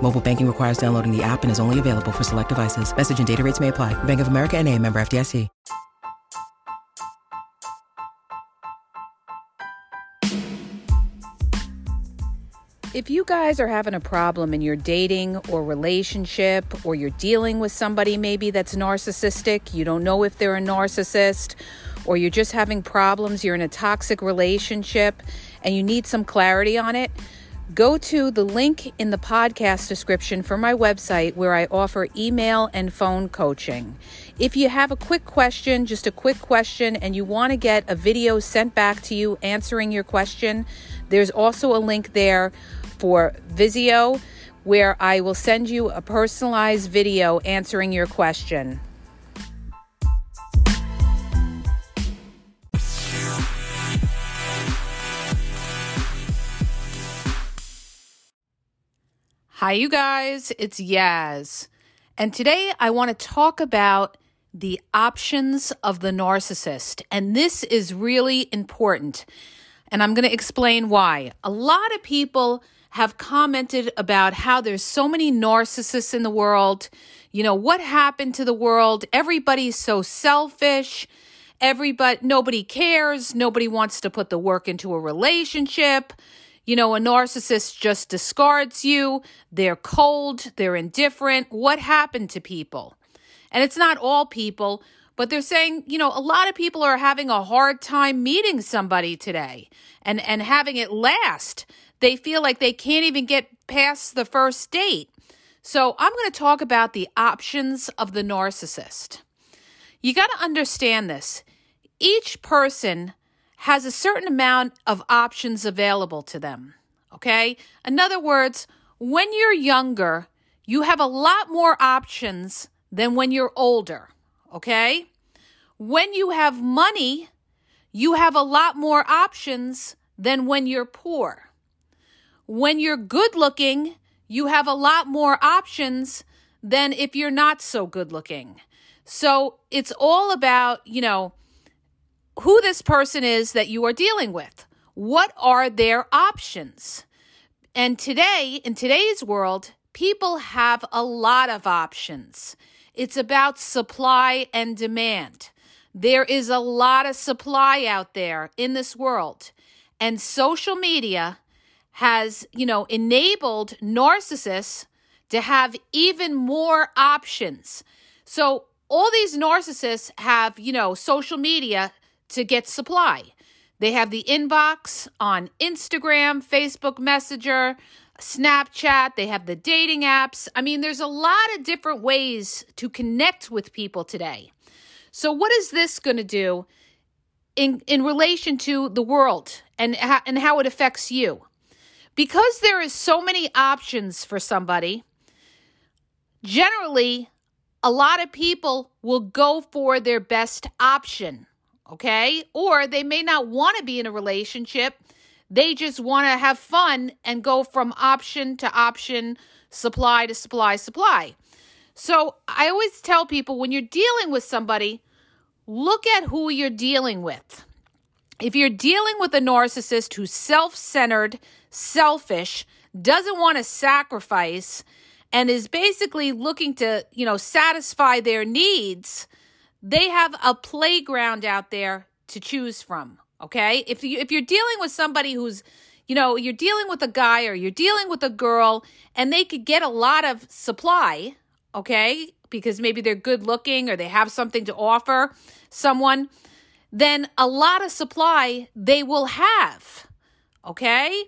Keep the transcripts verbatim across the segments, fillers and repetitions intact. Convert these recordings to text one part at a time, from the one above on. Mobile banking requires downloading the app and is only available for select devices. Message and data rates may apply. Bank of America N A, member F D I C. If you guys are having a problem in your dating or relationship, or you're dealing with somebody maybe that's narcissistic, you don't know if they're a narcissist, or you're just having problems, you're in a toxic relationship, and you need some clarity on it, go to the link in the podcast description for my website where I offer email and phone coaching. If you have a quick question, just a quick question, and you want to get a video sent back to you answering your question, there's also a link there for Wisio where I will send you a personalized video answering your question. Hi, you guys, it's Yaz, and today I want to talk about the options of the narcissist, and this is really important, and I'm going to explain why. A lot of people have commented about how there's so many narcissists in the world. You know, what happened to the world? Everybody's so selfish. Everybody, nobody cares. Nobody wants to put the work into a relationship. You know, a narcissist just discards you. They're cold. They're indifferent. What happened to people? And it's not all people, but they're saying, you know, a lot of people are having a hard time meeting somebody today and, and having it last. They feel like they can't even get past the first date. So I'm going to talk about the options of the narcissist. You got to understand this. Each person has a certain amount of options available to them, okay? In other words, when you're younger, you have a lot more options than when you're older, okay? When you have money, you have a lot more options than when you're poor. When you're good looking, you have a lot more options than if you're not so good looking. So it's all about, you know, who this person is that you are dealing with. What are their options? And today, in today's world, people have a lot of options. It's about supply and demand. There is a lot of supply out there in this world. And social media has, you know, enabled narcissists to have even more options. So all these narcissists have, you know, social media to get supply. They have the inbox on Instagram, Facebook Messenger, Snapchat. They have the dating apps. I mean, there's a lot of different ways to connect with people today. So what is this going to do in, in relation to the world and, and how it affects you? Because there is so many options for somebody, generally, a lot of people will go for their best option. Okay? Or they may not want to be in a relationship. They just want to have fun and go from option to option, supply to supply, supply. So I always tell people, when you're dealing with somebody, look at who you're dealing with. If you're dealing with a narcissist who's self-centered, selfish, doesn't want to sacrifice, and is basically looking to, you know, satisfy their needs, they have a playground out there to choose from, okay? If you, if you're dealing with somebody who's, you know, you're dealing with a guy or you're dealing with a girl and they could get a lot of supply, okay, because maybe they're good looking or they have something to offer someone, then a lot of supply they will have, okay?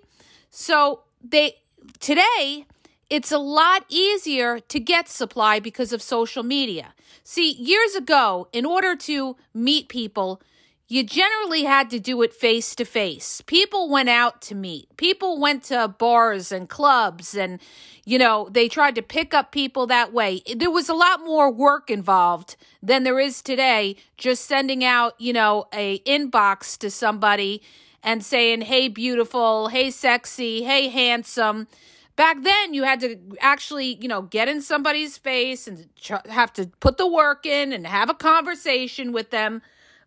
So they today, it's a lot easier to get supply because of social media. See, years ago, in order to meet people, you generally had to do it face-to-face. People went out to meet. People went to bars and clubs and, you know, they tried to pick up people that way. There was a lot more work involved than there is today, just sending out, you know, a inbox to somebody and saying, hey, beautiful, hey, sexy, hey, handsome. Back then, you had to actually, you know, get in somebody's face and tr- have to put the work in and have a conversation with them.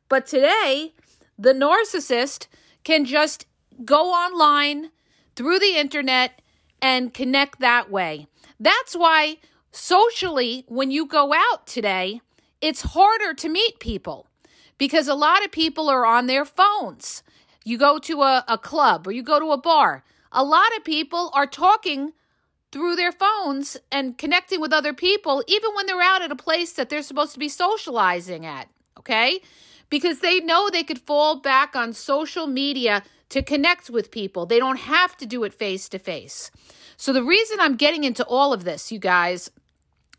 But today, the narcissist can just go online through the internet and connect that way. That's why socially, when you go out today, it's harder to meet people because a lot of people are on their phones. You go to a, a club or you go to a bar. A lot of people are talking through their phones and connecting with other people, even when they're out at a place that they're supposed to be socializing at, okay? Because they know they could fall back on social media to connect with people. They don't have to do it face-to-face. So the reason I'm getting into all of this, you guys,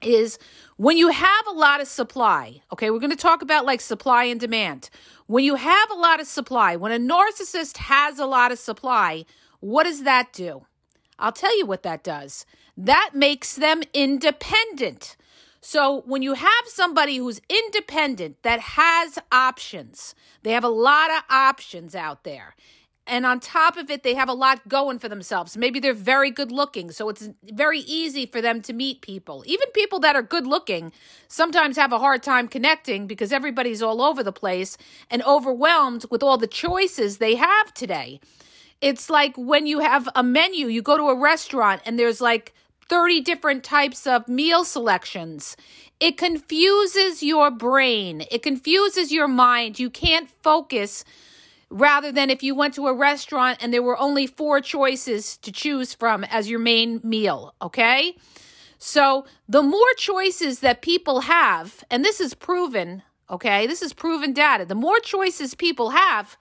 is when you have a lot of supply, okay, we're going to talk about like supply and demand. When you have a lot of supply, when a narcissist has a lot of supply, what does that do? I'll tell you what that does. That makes them independent. So when you have somebody who's independent, that has options, they have a lot of options out there. And on top of it, they have a lot going for themselves. Maybe they're very good looking, so it's very easy for them to meet people. Even people that are good looking sometimes have a hard time connecting because everybody's all over the place and overwhelmed with all the choices they have today. It's like when you have a menu, you go to a restaurant and there's like thirty different types of meal selections. It confuses your brain. It confuses your mind. You can't focus rather than if you went to a restaurant and there were only four choices to choose from as your main meal, okay? So the more choices that people have, and this is proven, okay? This is proven data. The more choices people have,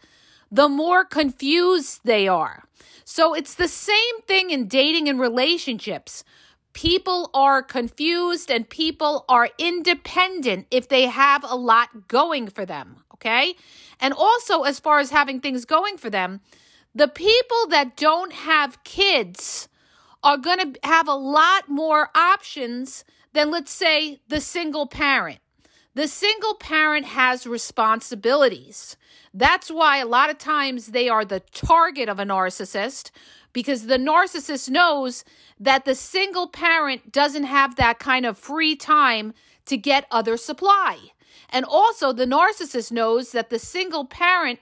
the more confused they are. So it's the same thing in dating and relationships. People are confused and people are independent if they have a lot going for them, okay? And also, as far as having things going for them, the people that don't have kids are going to have a lot more options than, let's say, the single parent. The single parent has responsibilities. That's why a lot of times they are the target of a narcissist because the narcissist knows that the single parent doesn't have that kind of free time to get other supply. And also the narcissist knows that the single parent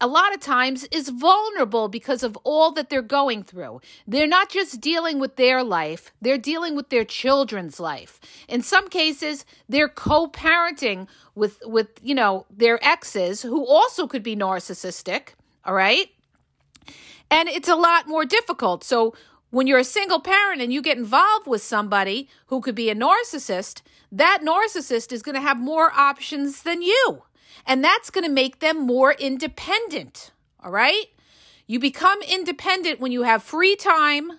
a lot of times is vulnerable because of all that they're going through. They're not just dealing with their life, they're dealing with their children's life. In some cases, they're co-parenting with, with you know, their exes who also could be narcissistic, all right? And it's a lot more difficult. So when you're a single parent and you get involved with somebody who could be a narcissist, that narcissist is going to have more options than you. And that's going to make them more independent, all right? You become independent when you have free time.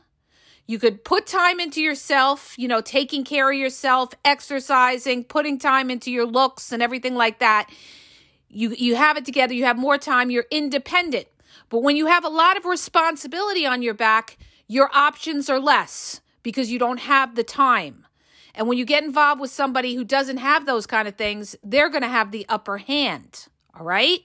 You could put time into yourself, you know, taking care of yourself, exercising, putting time into your looks and everything like that. You, you have it together. You have more time. You're independent. But when you have a lot of responsibility on your back, your options are less because you don't have the time. And when you get involved with somebody who doesn't have those kind of things, they're going to have the upper hand, all right?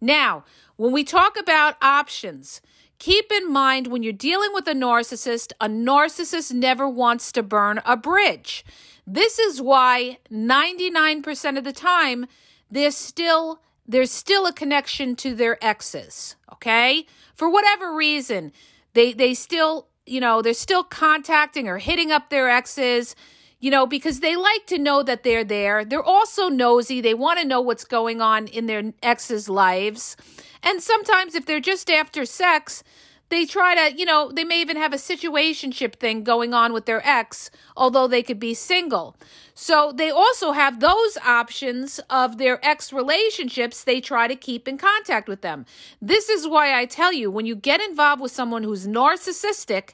Now, when we talk about options, keep in mind when you're dealing with a narcissist, a narcissist never wants to burn a bridge. This is why ninety-nine percent of the time there's still there's still a connection to their exes, okay? For whatever reason, they they still, you know, they're still contacting or hitting up their exes, you know, because they like to know that they're there. They're also nosy. They want to know what's going on in their exes' lives. And sometimes if they're just after sex, they try to, you know, they may even have a situationship thing going on with their ex, although they could be single. So they also have those options of their ex relationships. They try to keep in contact with them. This is why I tell you, when you get involved with someone who's narcissistic,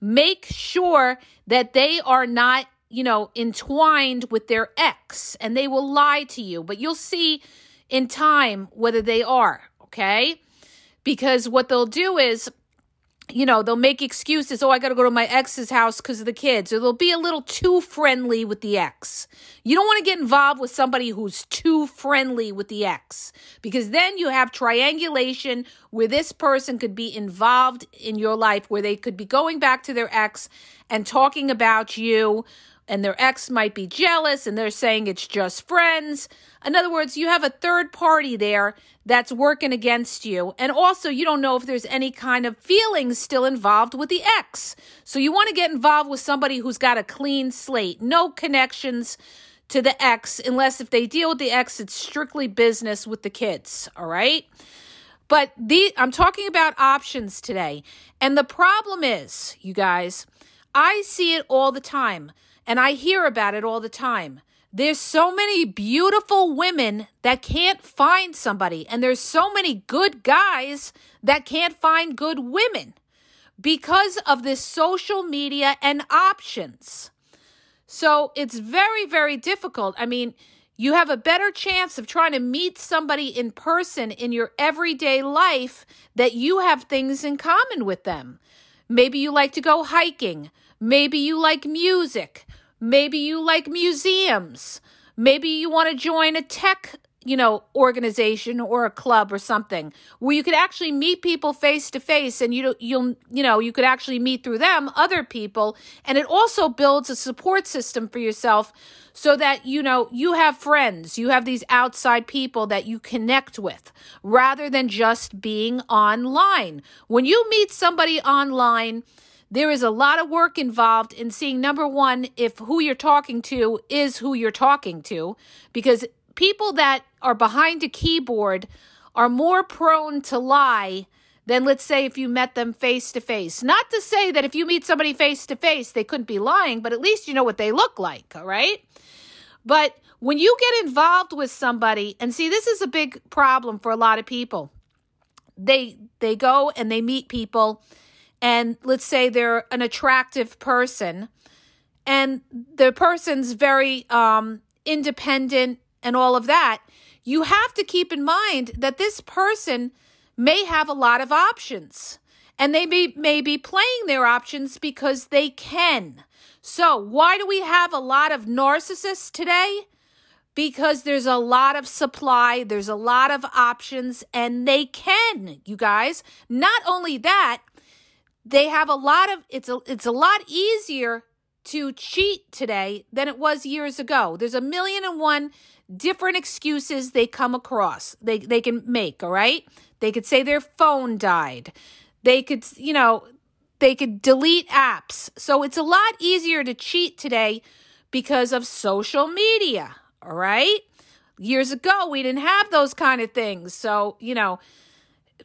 make sure that they are not, you know, entwined with their ex, and they will lie to you. But you'll see in time whether they are, okay? Because what they'll do is, you know, they'll make excuses. Oh, I got to go to my ex's house because of the kids. Or they'll be a little too friendly with the ex. You don't want to get involved with somebody who's too friendly with the ex, because then you have triangulation where this person could be involved in your life, where they could be going back to their ex and talking about you, and their ex might be jealous and they're saying it's just friends. In other words, you have a third party there that's working against you. And also, you don't know if there's any kind of feelings still involved with the ex. So you want to get involved with somebody who's got a clean slate, no connections to the ex, unless if they deal with the ex, it's strictly business with the kids, all right? But the, I'm talking about options today. And the problem is, you guys, I see it all the time. And I hear about it all the time. There's so many beautiful women that can't find somebody. And there's so many good guys that can't find good women because of this social media and options. So it's very, very difficult. I mean, you have a better chance of trying to meet somebody in person in your everyday life that you have things in common with them. Maybe you like to go hiking. Maybe you like music. Maybe you like museums. Maybe you want to join a tech, you know, organization or a club or something where you could actually meet people face to face, and you you'll you know you could actually meet through them other people, and it also builds a support system for yourself so that you know you have friends, you have these outside people that you connect with rather than just being online. When you meet somebody online, there is a lot of work involved in seeing, number one, if who you're talking to is who you're talking to, because people that are behind a keyboard are more prone to lie than, let's say, if you met them face-to-face. Not to say that if you meet somebody face-to-face, they couldn't be lying, but at least you know what they look like, all right? But when you get involved with somebody, and see, this is a big problem for a lot of people. They, they go and they meet people, and let's say they're an attractive person, and the person's very um, independent and all of that. You have to keep in mind that this person may have a lot of options, and they may, may be playing their options because they can. So why do we have a lot of narcissists today? Because there's a lot of supply, there's a lot of options, and they can, you guys. Not only that, they have a lot of, it's a, it's a lot easier to cheat today than it was years ago. There's a million and one different excuses they come across, they they can make, all right? They could say their phone died. They could, you know, they could delete apps. So it's a lot easier to cheat today because of social media, all right? Years ago, we didn't have those kind of things. So, you know,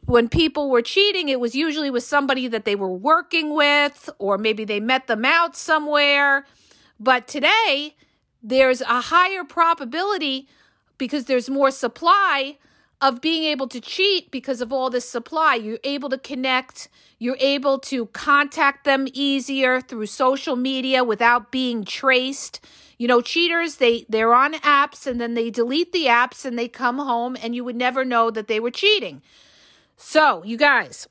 when people were cheating, it was usually with somebody that they were working with, or maybe they met them out somewhere. But today, there's a higher probability, because there's more supply, of being able to cheat because of all this supply. You're able to connect. You're able to contact them easier through social media without being traced. You know, cheaters, they, they're on apps, and then they delete the apps and they come home, and you would never know that they were cheating. So, you guys,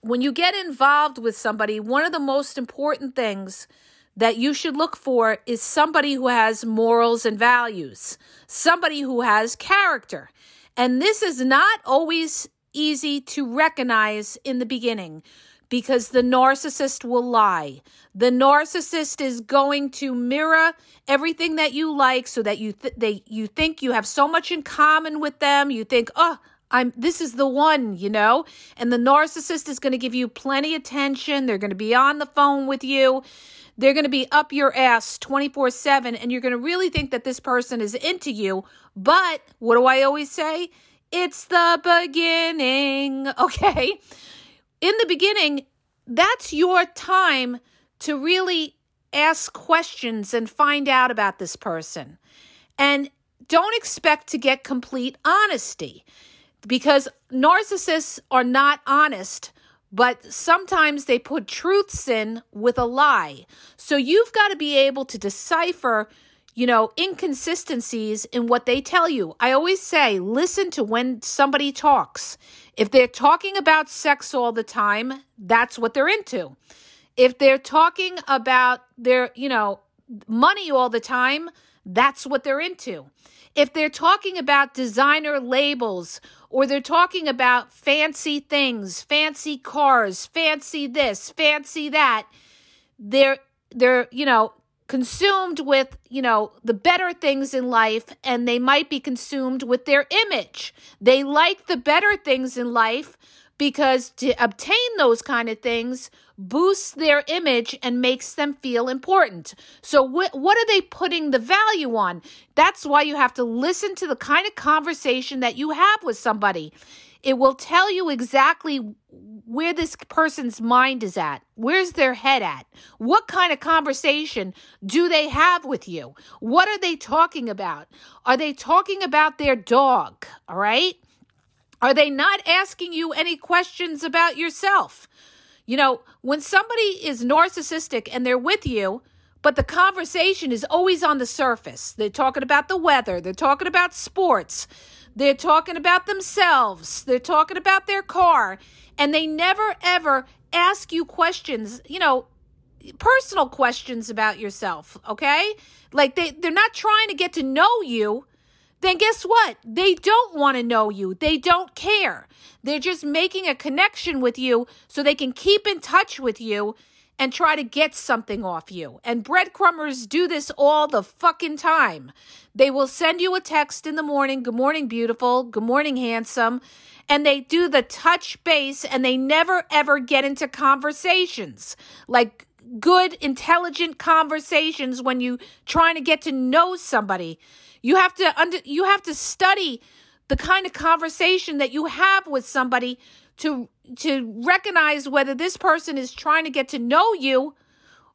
when you get involved with somebody, one of the most important things that you should look for is somebody who has morals and values, somebody who has character. And this is not always easy to recognize in the beginning, because the narcissist will lie. The narcissist is going to mirror everything that you like so that you th- they you think you have so much in common with them. You think, oh, I'm this is the one, you know, and the narcissist is going to give you plenty of attention. They're going to be on the phone with you. They're going to be up your ass twenty-four seven, and you're going to really think that this person is into you. But what do I always say? It's the beginning, okay? In the beginning, that's your time to really ask questions and find out about this person. And don't expect to get complete honesty, because narcissists are not honest, but sometimes they put truths in with a lie. So you've got to be able to decipher, you know, inconsistencies in what they tell you. I always say, listen to when somebody talks. If they're talking about sex all the time, that's what they're into. If they're talking about their, you know, money all the time, that's what they're into. If they're talking about designer labels, or they're talking about fancy things, fancy cars, fancy this, fancy that, they're, they're, you know, consumed with, you know, the better things in life, and they might be consumed with their image. They like the better things in life because to obtain those kind of things boosts their image and makes them feel important. So wh- what are they putting the value on? That's why you have to listen to the kind of conversation that you have with somebody. It will tell you exactly where this person's mind is at. Where's their head at? What kind of conversation do they have with you? What are they talking about? Are they talking about their dog? All right. Are they not asking you any questions about yourself? You know, when somebody is narcissistic and they're with you, but the conversation is always on the surface. They're talking about the weather. They're talking about sports. They're talking about themselves. They're talking about their car. And they never, ever ask you questions, you know, personal questions about yourself, okay? Like they, they're not trying to get to know you. Then guess what? They don't want to know you. They don't care. They're just making a connection with you so they can keep in touch with you and try to get something off you. And breadcrumbers do this all the fucking time. They will send you a text in the morning, good morning, beautiful, good morning, handsome, and they do the touch base, and they never, ever get into conversations, like good, intelligent conversations when you're trying to get to know somebody. You have to under, you have to study the kind of conversation that you have with somebody to to recognize whether this person is trying to get to know you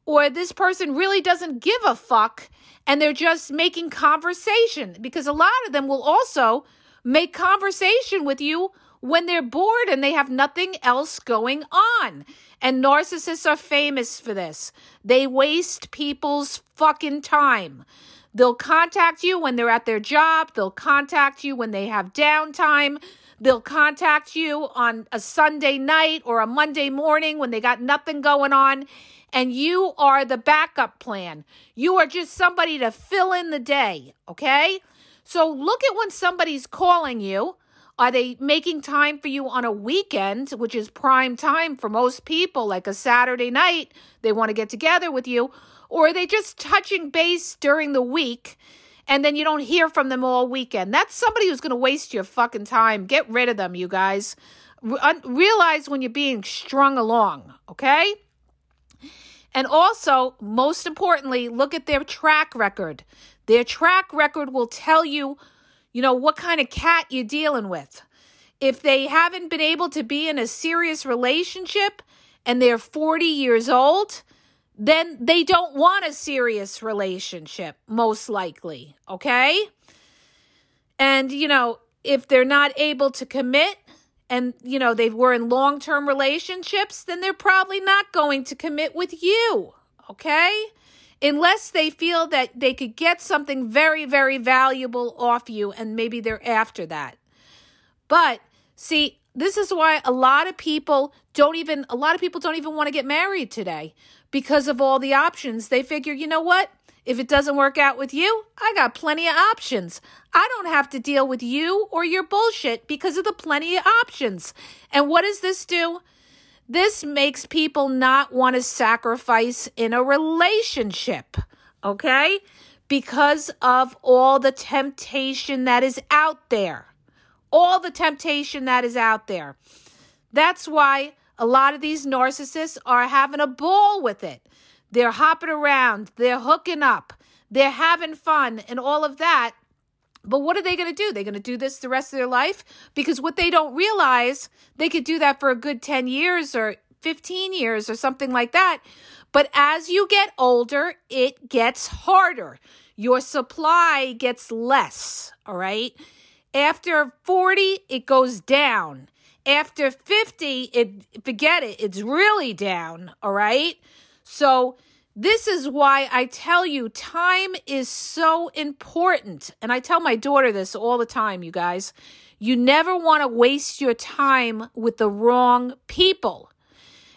or this person really doesn't give a fuck and they're just making conversation, because a lot of them will also make conversation with you when they're bored and they have nothing else going on. And narcissists are famous for this. They waste people's fucking time. They'll contact you when they're at their job. They'll contact you when they have downtime. They'll contact you on a Sunday night or a Monday morning when they got nothing going on. And you are the backup plan. You are just somebody to fill in the day, okay? So look at when somebody's calling you. Are they making time for you on a weekend, which is prime time for most people, like a Saturday night? They want to get together with you. Or are they just touching base during the week and then you don't hear from them all weekend? That's somebody who's going to waste your fucking time. Get rid of them, you guys. Re- realize when you're being strung along, okay? And also, most importantly, look at their track record. Their track record will tell you, you know, what kind of cat you're dealing with. If they haven't been able to be in a serious relationship and they're forty years old, then they don't want a serious relationship, most likely, okay? And, you know, if they're not able to commit and, you know, they were in long-term relationships, then they're probably not going to commit with you, okay? Unless they feel that they could get something very, very valuable off you, and maybe they're after that. But, see, this is why a lot of people don't even, a lot of people don't even want to get married today, because of all the options. They figure, you know what? If it doesn't work out with you, I got plenty of options. I don't have to deal with you or your bullshit because of the plenty of options. And what does this do? This makes people not want to sacrifice in a relationship, okay? Because of all the temptation that is out there. All the temptation that is out there. That's why a lot of these narcissists are having a ball with it. They're hopping around. They're hooking up. They're having fun and all of that. But what are they going to do? They're going to do this the rest of their life? Because what they don't realize, they could do that for a good ten years or fifteen years or something like that. But as you get older, it gets harder. Your supply gets less, all right? After forty, it goes down. After fifty, it forget it, it's really down, all right? So this is why I tell you time is so important. And I tell my daughter this all the time, you guys. You never want to waste your time with the wrong people.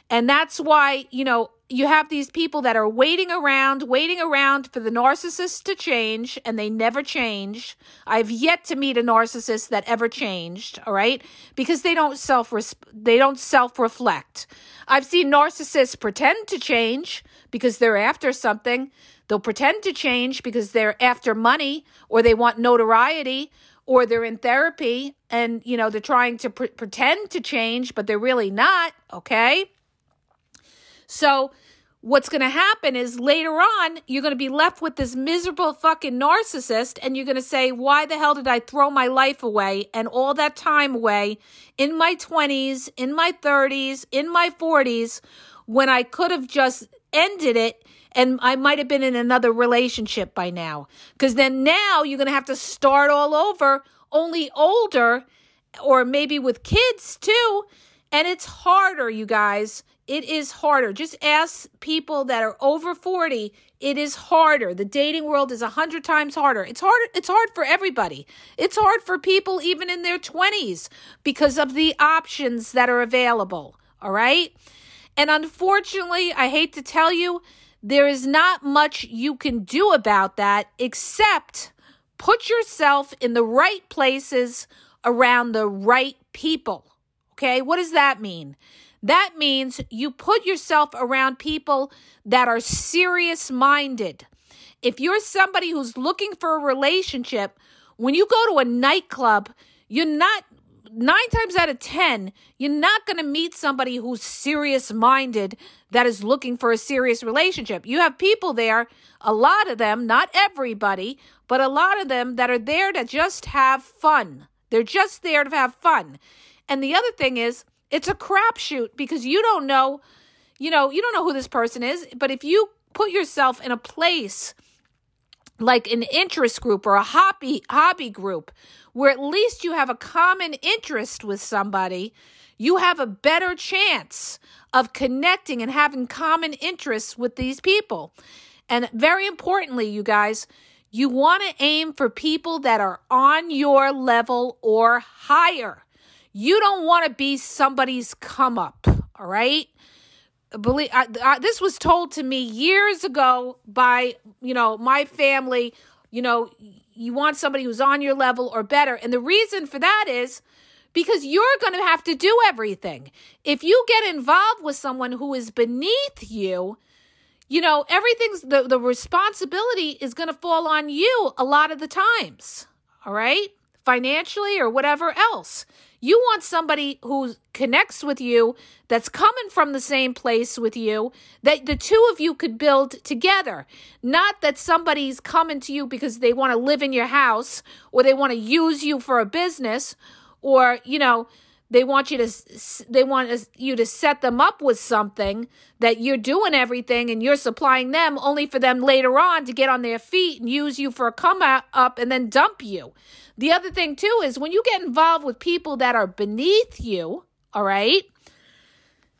And that's why, you know, you have these people that are waiting around, waiting around for the narcissist to change, and they never change. I've yet to meet a narcissist that ever changed, all right? Because they don't self they don't self-reflect. I've seen narcissists pretend to change because they're after something. They'll pretend to change because they're after money or they want notoriety or they're in therapy and, you know, they're trying to pre- pretend to change, but they're really not, okay? So what's going to happen is later on, you're going to be left with this miserable fucking narcissist and you're going to say, why the hell did I throw my life away and all that time away in my twenties, in my thirties, in my forties, when I could have just ended it and I might have been in another relationship by now. Because then now you're going to have to start all over, only older or maybe with kids too. And it's harder, you guys. It is harder. Just ask people that are over forty. It is harder. The dating world is a hundred times harder. It's hard. It's hard for everybody. It's hard for people even in their twenties because of the options that are available, all right? And unfortunately, I hate to tell you, there is not much you can do about that except put yourself in the right places around the right people, okay? What does that mean? That means you put yourself around people that are serious-minded. If you're somebody who's looking for a relationship, when you go to a nightclub, you're not, nine times out of ten, you're not going to meet somebody who's serious-minded that is looking for a serious relationship. You have people there, a lot of them, not everybody, but a lot of them that are there to just have fun. They're just there to have fun. And the other thing is, it's a crapshoot because you don't know, you know, you don't know who this person is. But if you put yourself in a place like an interest group or a hobby hobby group where at least you have a common interest with somebody, you have a better chance of connecting and having common interests with these people. And very importantly, you guys, you want to aim for people that are on your level or higher. You don't want to be somebody's come up, all right? Believe I, I, this was told to me years ago by, you know, my family. You know, you want somebody who's on your level or better. And the reason for that is because you're going to have to do everything. If you get involved with someone who is beneath you, you know, everything's the, the responsibility is going to fall on you a lot of the times, all right? Financially or whatever else. You want somebody who connects with you, that's coming from the same place with you, that the two of you could build together. Not that somebody's coming to you because they want to live in your house or they want to use you for a business or, you know, they want you to they want you to set them up with something that you're doing everything and you're supplying them only for them later on to get on their feet and use you for a come up and then dump you. The other thing too is when you get involved with people that are beneath you, all right,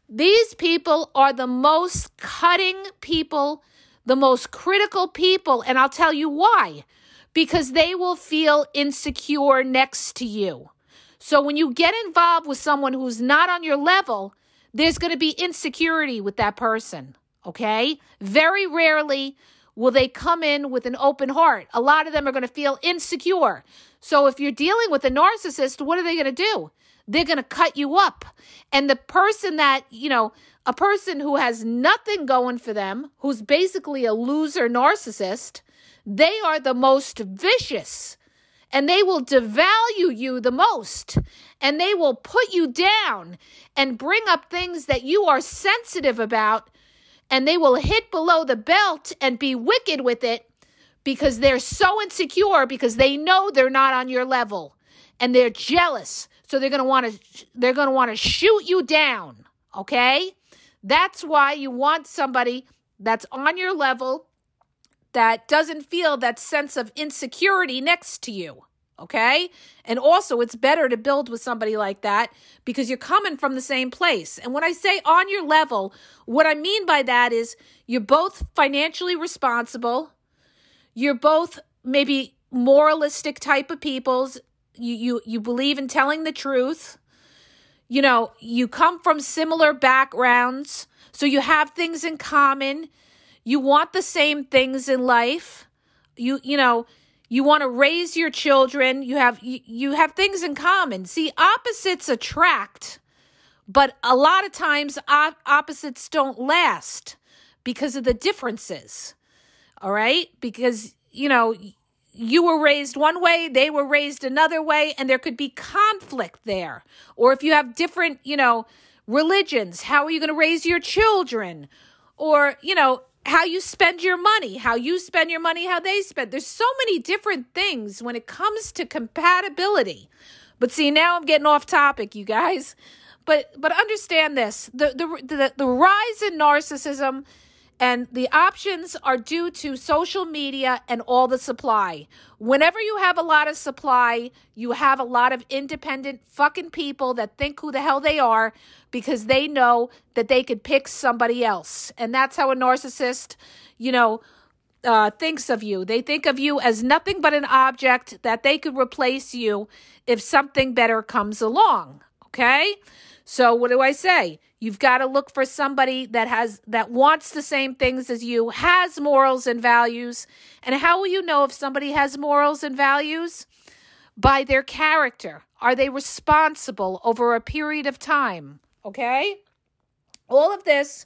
these people are the most cutting people, the most critical people, and I'll tell you why. Because they will feel insecure next to you. So when you get involved with someone who's not on your level, there's going to be insecurity with that person, okay? Very rarely will they come in with an open heart. A lot of them are going to feel insecure. So if you're dealing with a narcissist, what are they going to do? they're going to cut you up. And the person that, you know, a person who has nothing going for them, who's basically a loser narcissist, they are the most vicious, and they will devalue you the most, and they will put you down and bring up things that you are sensitive about, and they will hit below the belt and be wicked with it because they're so insecure, because they know they're not on your level and they're jealous. So they're going to want to they're going to want to shoot you down, okay? That's why you want somebody that's on your level, that doesn't feel that sense of insecurity next to you, okay? And also, it's better to build with somebody like that because you're coming from the same place. And when I say on your level, what I mean by that is you're both financially responsible, you're both maybe moralistic type of peoples, you you you believe in telling the truth, you know, you come from similar backgrounds, so you have things in common. You want the same things in life. You you know, you want to raise your children. You have you, you have things in common. See, opposites attract, but a lot of times op- opposites don't last because of the differences. All right? Because, you know, you were raised one way, they were raised another way, and there could be conflict there. Or if you have different, you know, religions, how are you going to raise your children? Or, you know, how you spend your money, how you spend your money, how they spend. There's so many different things when it comes to compatibility. But see, now I'm getting off topic, you guys. But but understand this. The, the, the, the rise in narcissism and the options are due to social media and all the supply. Whenever you have a lot of supply, you have a lot of independent fucking people that think who the hell they are because they know that they could pick somebody else. And that's how a narcissist, you know, uh, thinks of you. They think of you as nothing but an object that they could replace you if something better comes along, okay? So what do I say? You've got to look for somebody that has that wants the same things as you, has morals and values. And how will you know if somebody has morals and values? By their character. Are they responsible over a period of time? Okay? All of this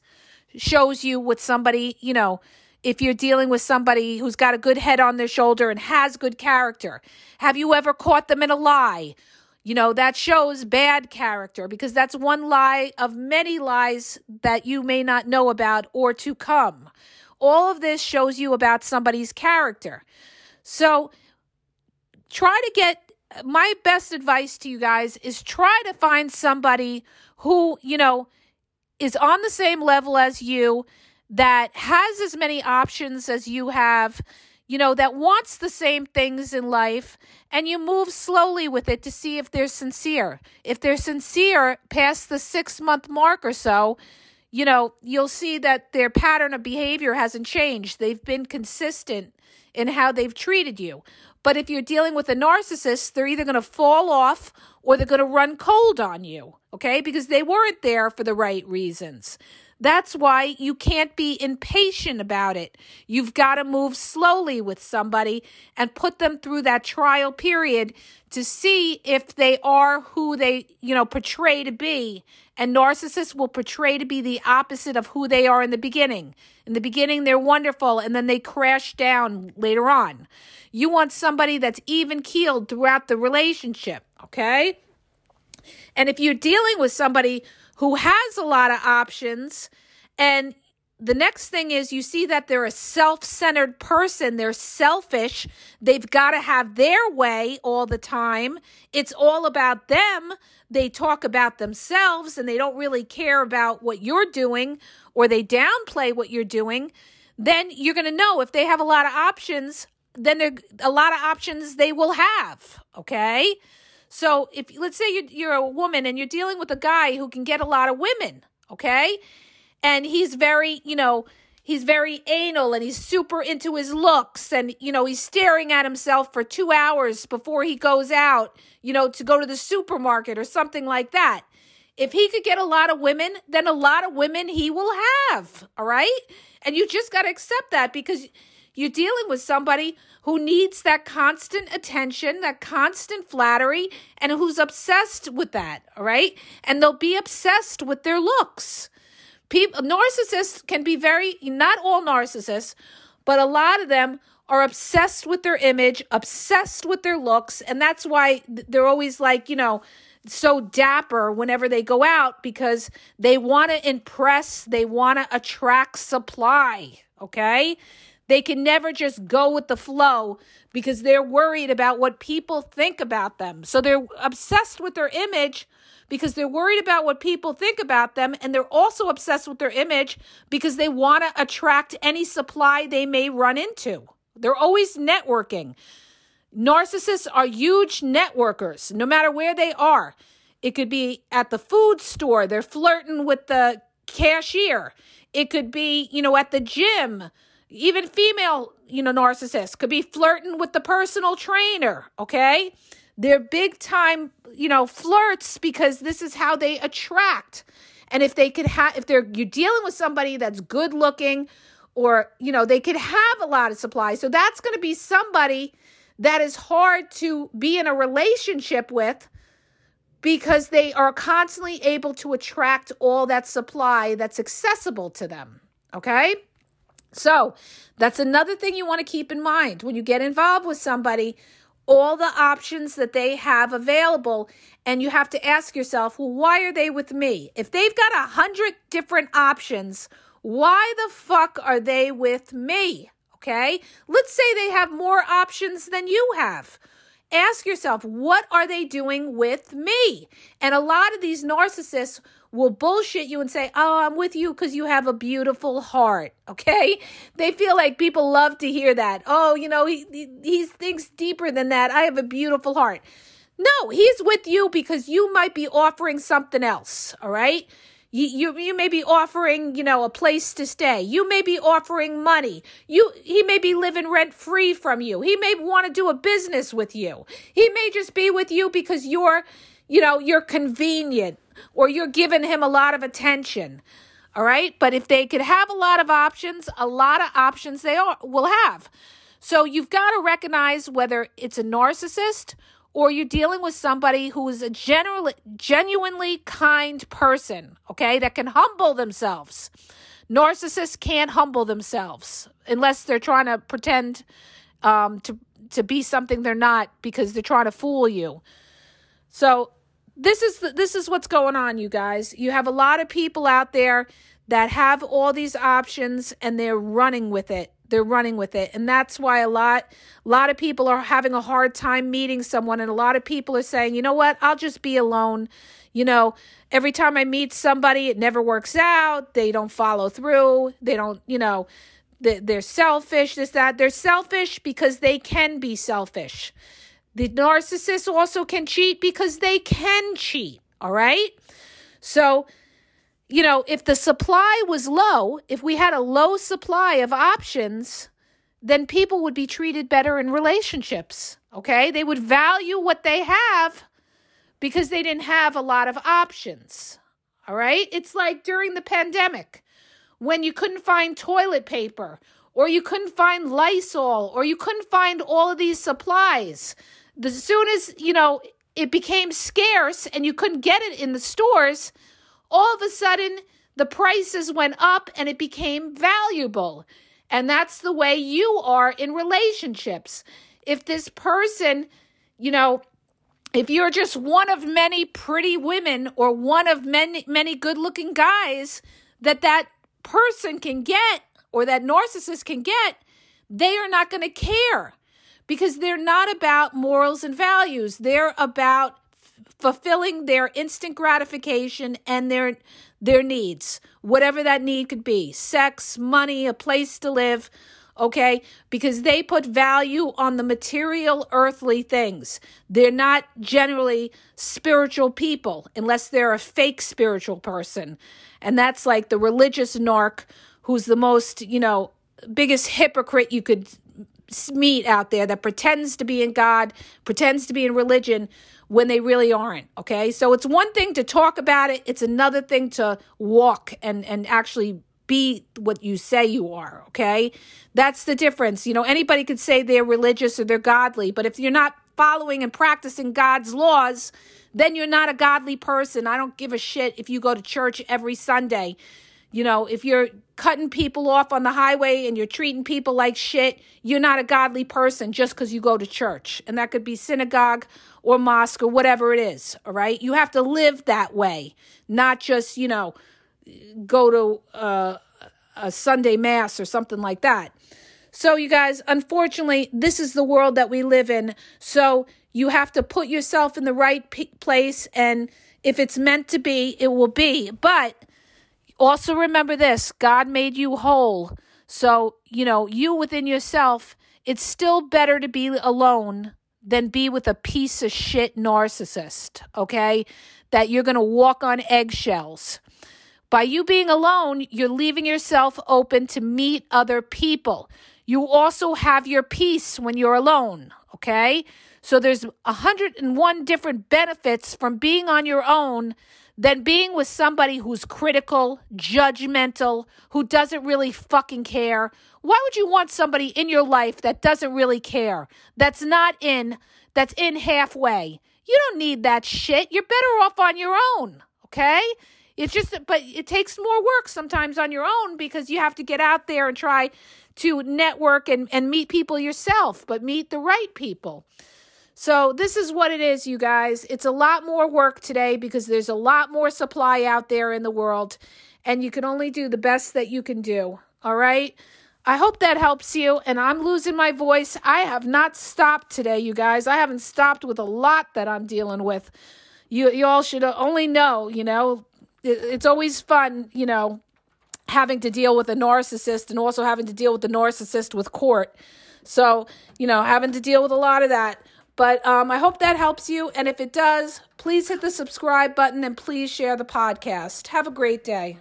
shows you what somebody, you know, if you're dealing with somebody who's got a good head on their shoulder and has good character. Have you ever caught them in a lie? You know, that shows bad character because that's one lie of many lies that you may not know about or to come. All of this shows you about somebody's character. So try to get, my best advice to you guys is try to find somebody who, you know, is on the same level as you, that has as many options as you have, you know, that wants the same things in life, and you move slowly with it to see if they're sincere. If they're sincere past the six-month mark or so, you know, you'll see that their pattern of behavior hasn't changed. They've been consistent in how they've treated you. But if you're dealing with a narcissist, they're either going to fall off or they're going to run cold on you, okay, because they weren't there for the right reasons. That's why you can't be impatient about it. You've got to move slowly with somebody and put them through that trial period to see if they are who they, you know, portray to be. And narcissists will portray to be the opposite of who they are in the beginning. In the beginning, they're wonderful, and then they crash down later on. You want somebody that's even-keeled throughout the relationship, okay? And if you're dealing with somebody who has a lot of options, and the next thing is you see that they're a self-centered person, they're selfish, they've got to have their way all the time, it's all about them, they talk about themselves, and they don't really care about what you're doing, or they downplay what you're doing, then you're going to know if they have a lot of options, then there a lot of options they will have, okay? So if let's say you're, you're a woman and you're dealing with a guy who can get a lot of women, okay? And he's very, you know, he's very anal and he's super into his looks and, you know, he's staring at himself for two hours before he goes out, you know, to go to the supermarket or something like that. If he could get a lot of women, then a lot of women he will have, all right? And you just got to accept that because You're dealing with somebody who needs that constant attention, that constant flattery, and who's obsessed with that, all right? And they'll be obsessed with their looks. People, narcissists can be very, not all narcissists, but a lot of them are obsessed with their image, obsessed with their looks, and that's why they're always like, you know, so dapper whenever they go out because they want to impress, they want to attract supply, okay? They can never just go with the flow because they're worried about what people think about them. So they're obsessed with their image because they're worried about what people think about them. And they're also obsessed with their image because they want to attract any supply they may run into. They're always networking. Narcissists are huge networkers, no matter where they are. It could be at the food store. They're flirting with the cashier. It could be, you know, at the gym. Even female, you know, narcissists could be flirting with the personal trainer, okay? They're big time, you know, flirts because this is how they attract. And if they could have, if they're, you're dealing with somebody that's good looking or, you know, they could have a lot of supply. So that's going to be somebody that is hard to be in a relationship with because they are constantly able to attract all that supply that's accessible to them, okay? So that's another thing you want to keep in mind. When you get involved with somebody, all the options that they have available, and you have to ask yourself, well, why are they with me? If they've got a hundred different options, why the fuck are they with me? Okay? Let's say they have more options than you have. Ask yourself, what are they doing with me? And a lot of these narcissists will bullshit you and say, oh, I'm with you because you have a beautiful heart, okay? They feel like people love to hear that. Oh, you know, he, he, he thinks deeper than that. I have a beautiful heart. No, he's with you because you might be offering something else, all right? You, you, you may be offering, you know, a place to stay. You may be offering money. You, he may be living rent-free from you. He may want to do a business with you. He may just be with you because you're, you know, you're convenient or you're giving him a lot of attention, all right? But if they could have a lot of options, a lot of options they are, will have. So you've got to recognize whether it's a narcissist or you're dealing with somebody who is a general, genuinely kind person, okay, that can humble themselves. Narcissists can't humble themselves unless they're trying to pretend um, to, to be something they're not because they're trying to fool you. So this is the, this is what's going on, you guys. You have a lot of people out there that have all these options and they're running with it. They're running with it. And that's why a lot, a lot of people are having a hard time meeting someone. And a lot of people are saying, you know what, I'll just be alone. You know, every time I meet somebody, it never works out. They don't follow through. They don't, you know, they, they're selfish, this, that. They're selfish because they can be selfish. The narcissist also can cheat because they can cheat. All right. So, you know, if the supply was low, if we had a low supply of options, then people would be treated better in relationships, okay? They would value what they have because they didn't have a lot of options, all right? It's like during the pandemic when you couldn't find toilet paper or you couldn't find Lysol or you couldn't find all of these supplies. As soon as, you know, it became scarce and you couldn't get it in the stores, all of a sudden, the prices went up and it became valuable. And that's the way you are in relationships. If this person, you know, if you're just one of many pretty women or one of many, many good-looking guys that that person can get or that narcissist can get, they are not going to care because they're not about morals and values. They're about fulfilling their instant gratification and their their needs, whatever that need could be, sex, money, a place to live, okay? Because they put value on the material earthly things. They're not generally spiritual people unless they're a fake spiritual person. And that's like the religious narc who's the most, you know, biggest hypocrite you could meet out there that pretends to be in God, pretends to be in religion, when they really aren't, okay? So it's one thing to talk about it. It's another thing to walk and, and actually be what you say you are, okay? That's the difference. You know, anybody could say they're religious or they're godly, but if you're not following and practicing God's laws, then you're not a godly person. I don't give a shit if you go to church every Sunday. You know, if you're cutting people off on the highway and you're treating people like shit, you're not a godly person just because you go to church. And that could be synagogue or mosque or whatever it is, all right? You have to live that way, not just, you know, go to uh, a Sunday mass or something like that. So you guys, unfortunately, this is the world that we live in. So you have to put yourself in the right p- place. And if it's meant to be, it will be. But also remember this, God made you whole. So, you know, you within yourself, it's still better to be alone than be with a piece of shit narcissist, okay? That you're going to walk on eggshells. By you being alone, you're leaving yourself open to meet other people. You also have your peace when you're alone, okay? So there's one hundred one different benefits from being on your own than being with somebody who's critical, judgmental, who doesn't really fucking care. Why would you want somebody in your life that doesn't really care, that's not in, that's in halfway? You don't need that shit. You're better off on your own, okay? It's just, but it takes more work sometimes on your own because you have to get out there and try to network and, and meet people yourself, but meet the right people. So this is what it is, you guys. It's a lot more work today because there's a lot more supply out there in the world, and you can only do the best that you can do, all right? I hope that helps you, and I'm losing my voice. I have not stopped today, you guys. I haven't stopped with a lot that I'm dealing with. You, you all should only know, you know, it's always fun, you know, having to deal with a narcissist and also having to deal with the narcissist with court. So, you know, having to deal with a lot of that. But um, I hope that helps you. And if it does, please hit the subscribe button and please share the podcast. Have a great day.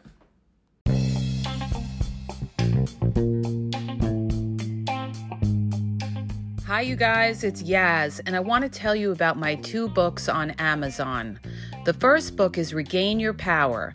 Hi, you guys, it's Yaz, and I want to tell you about my two books on Amazon. The first book is Regain Your Power.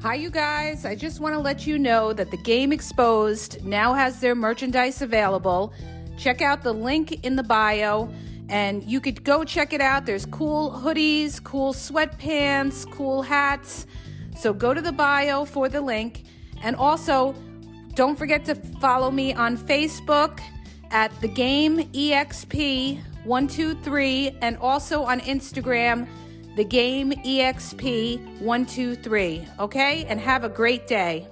Hi, you guys. I just want to let you know that The Game Exposed now has their merchandise available. Check out the link in the bio and you could go check it out. There's cool hoodies, cool sweatpants, cool hats. So go to the bio for the link. And also, don't forget to follow me on Facebook at the game E X P one two three and also on Instagram, the game E X P one two three. Okay? And have a great day.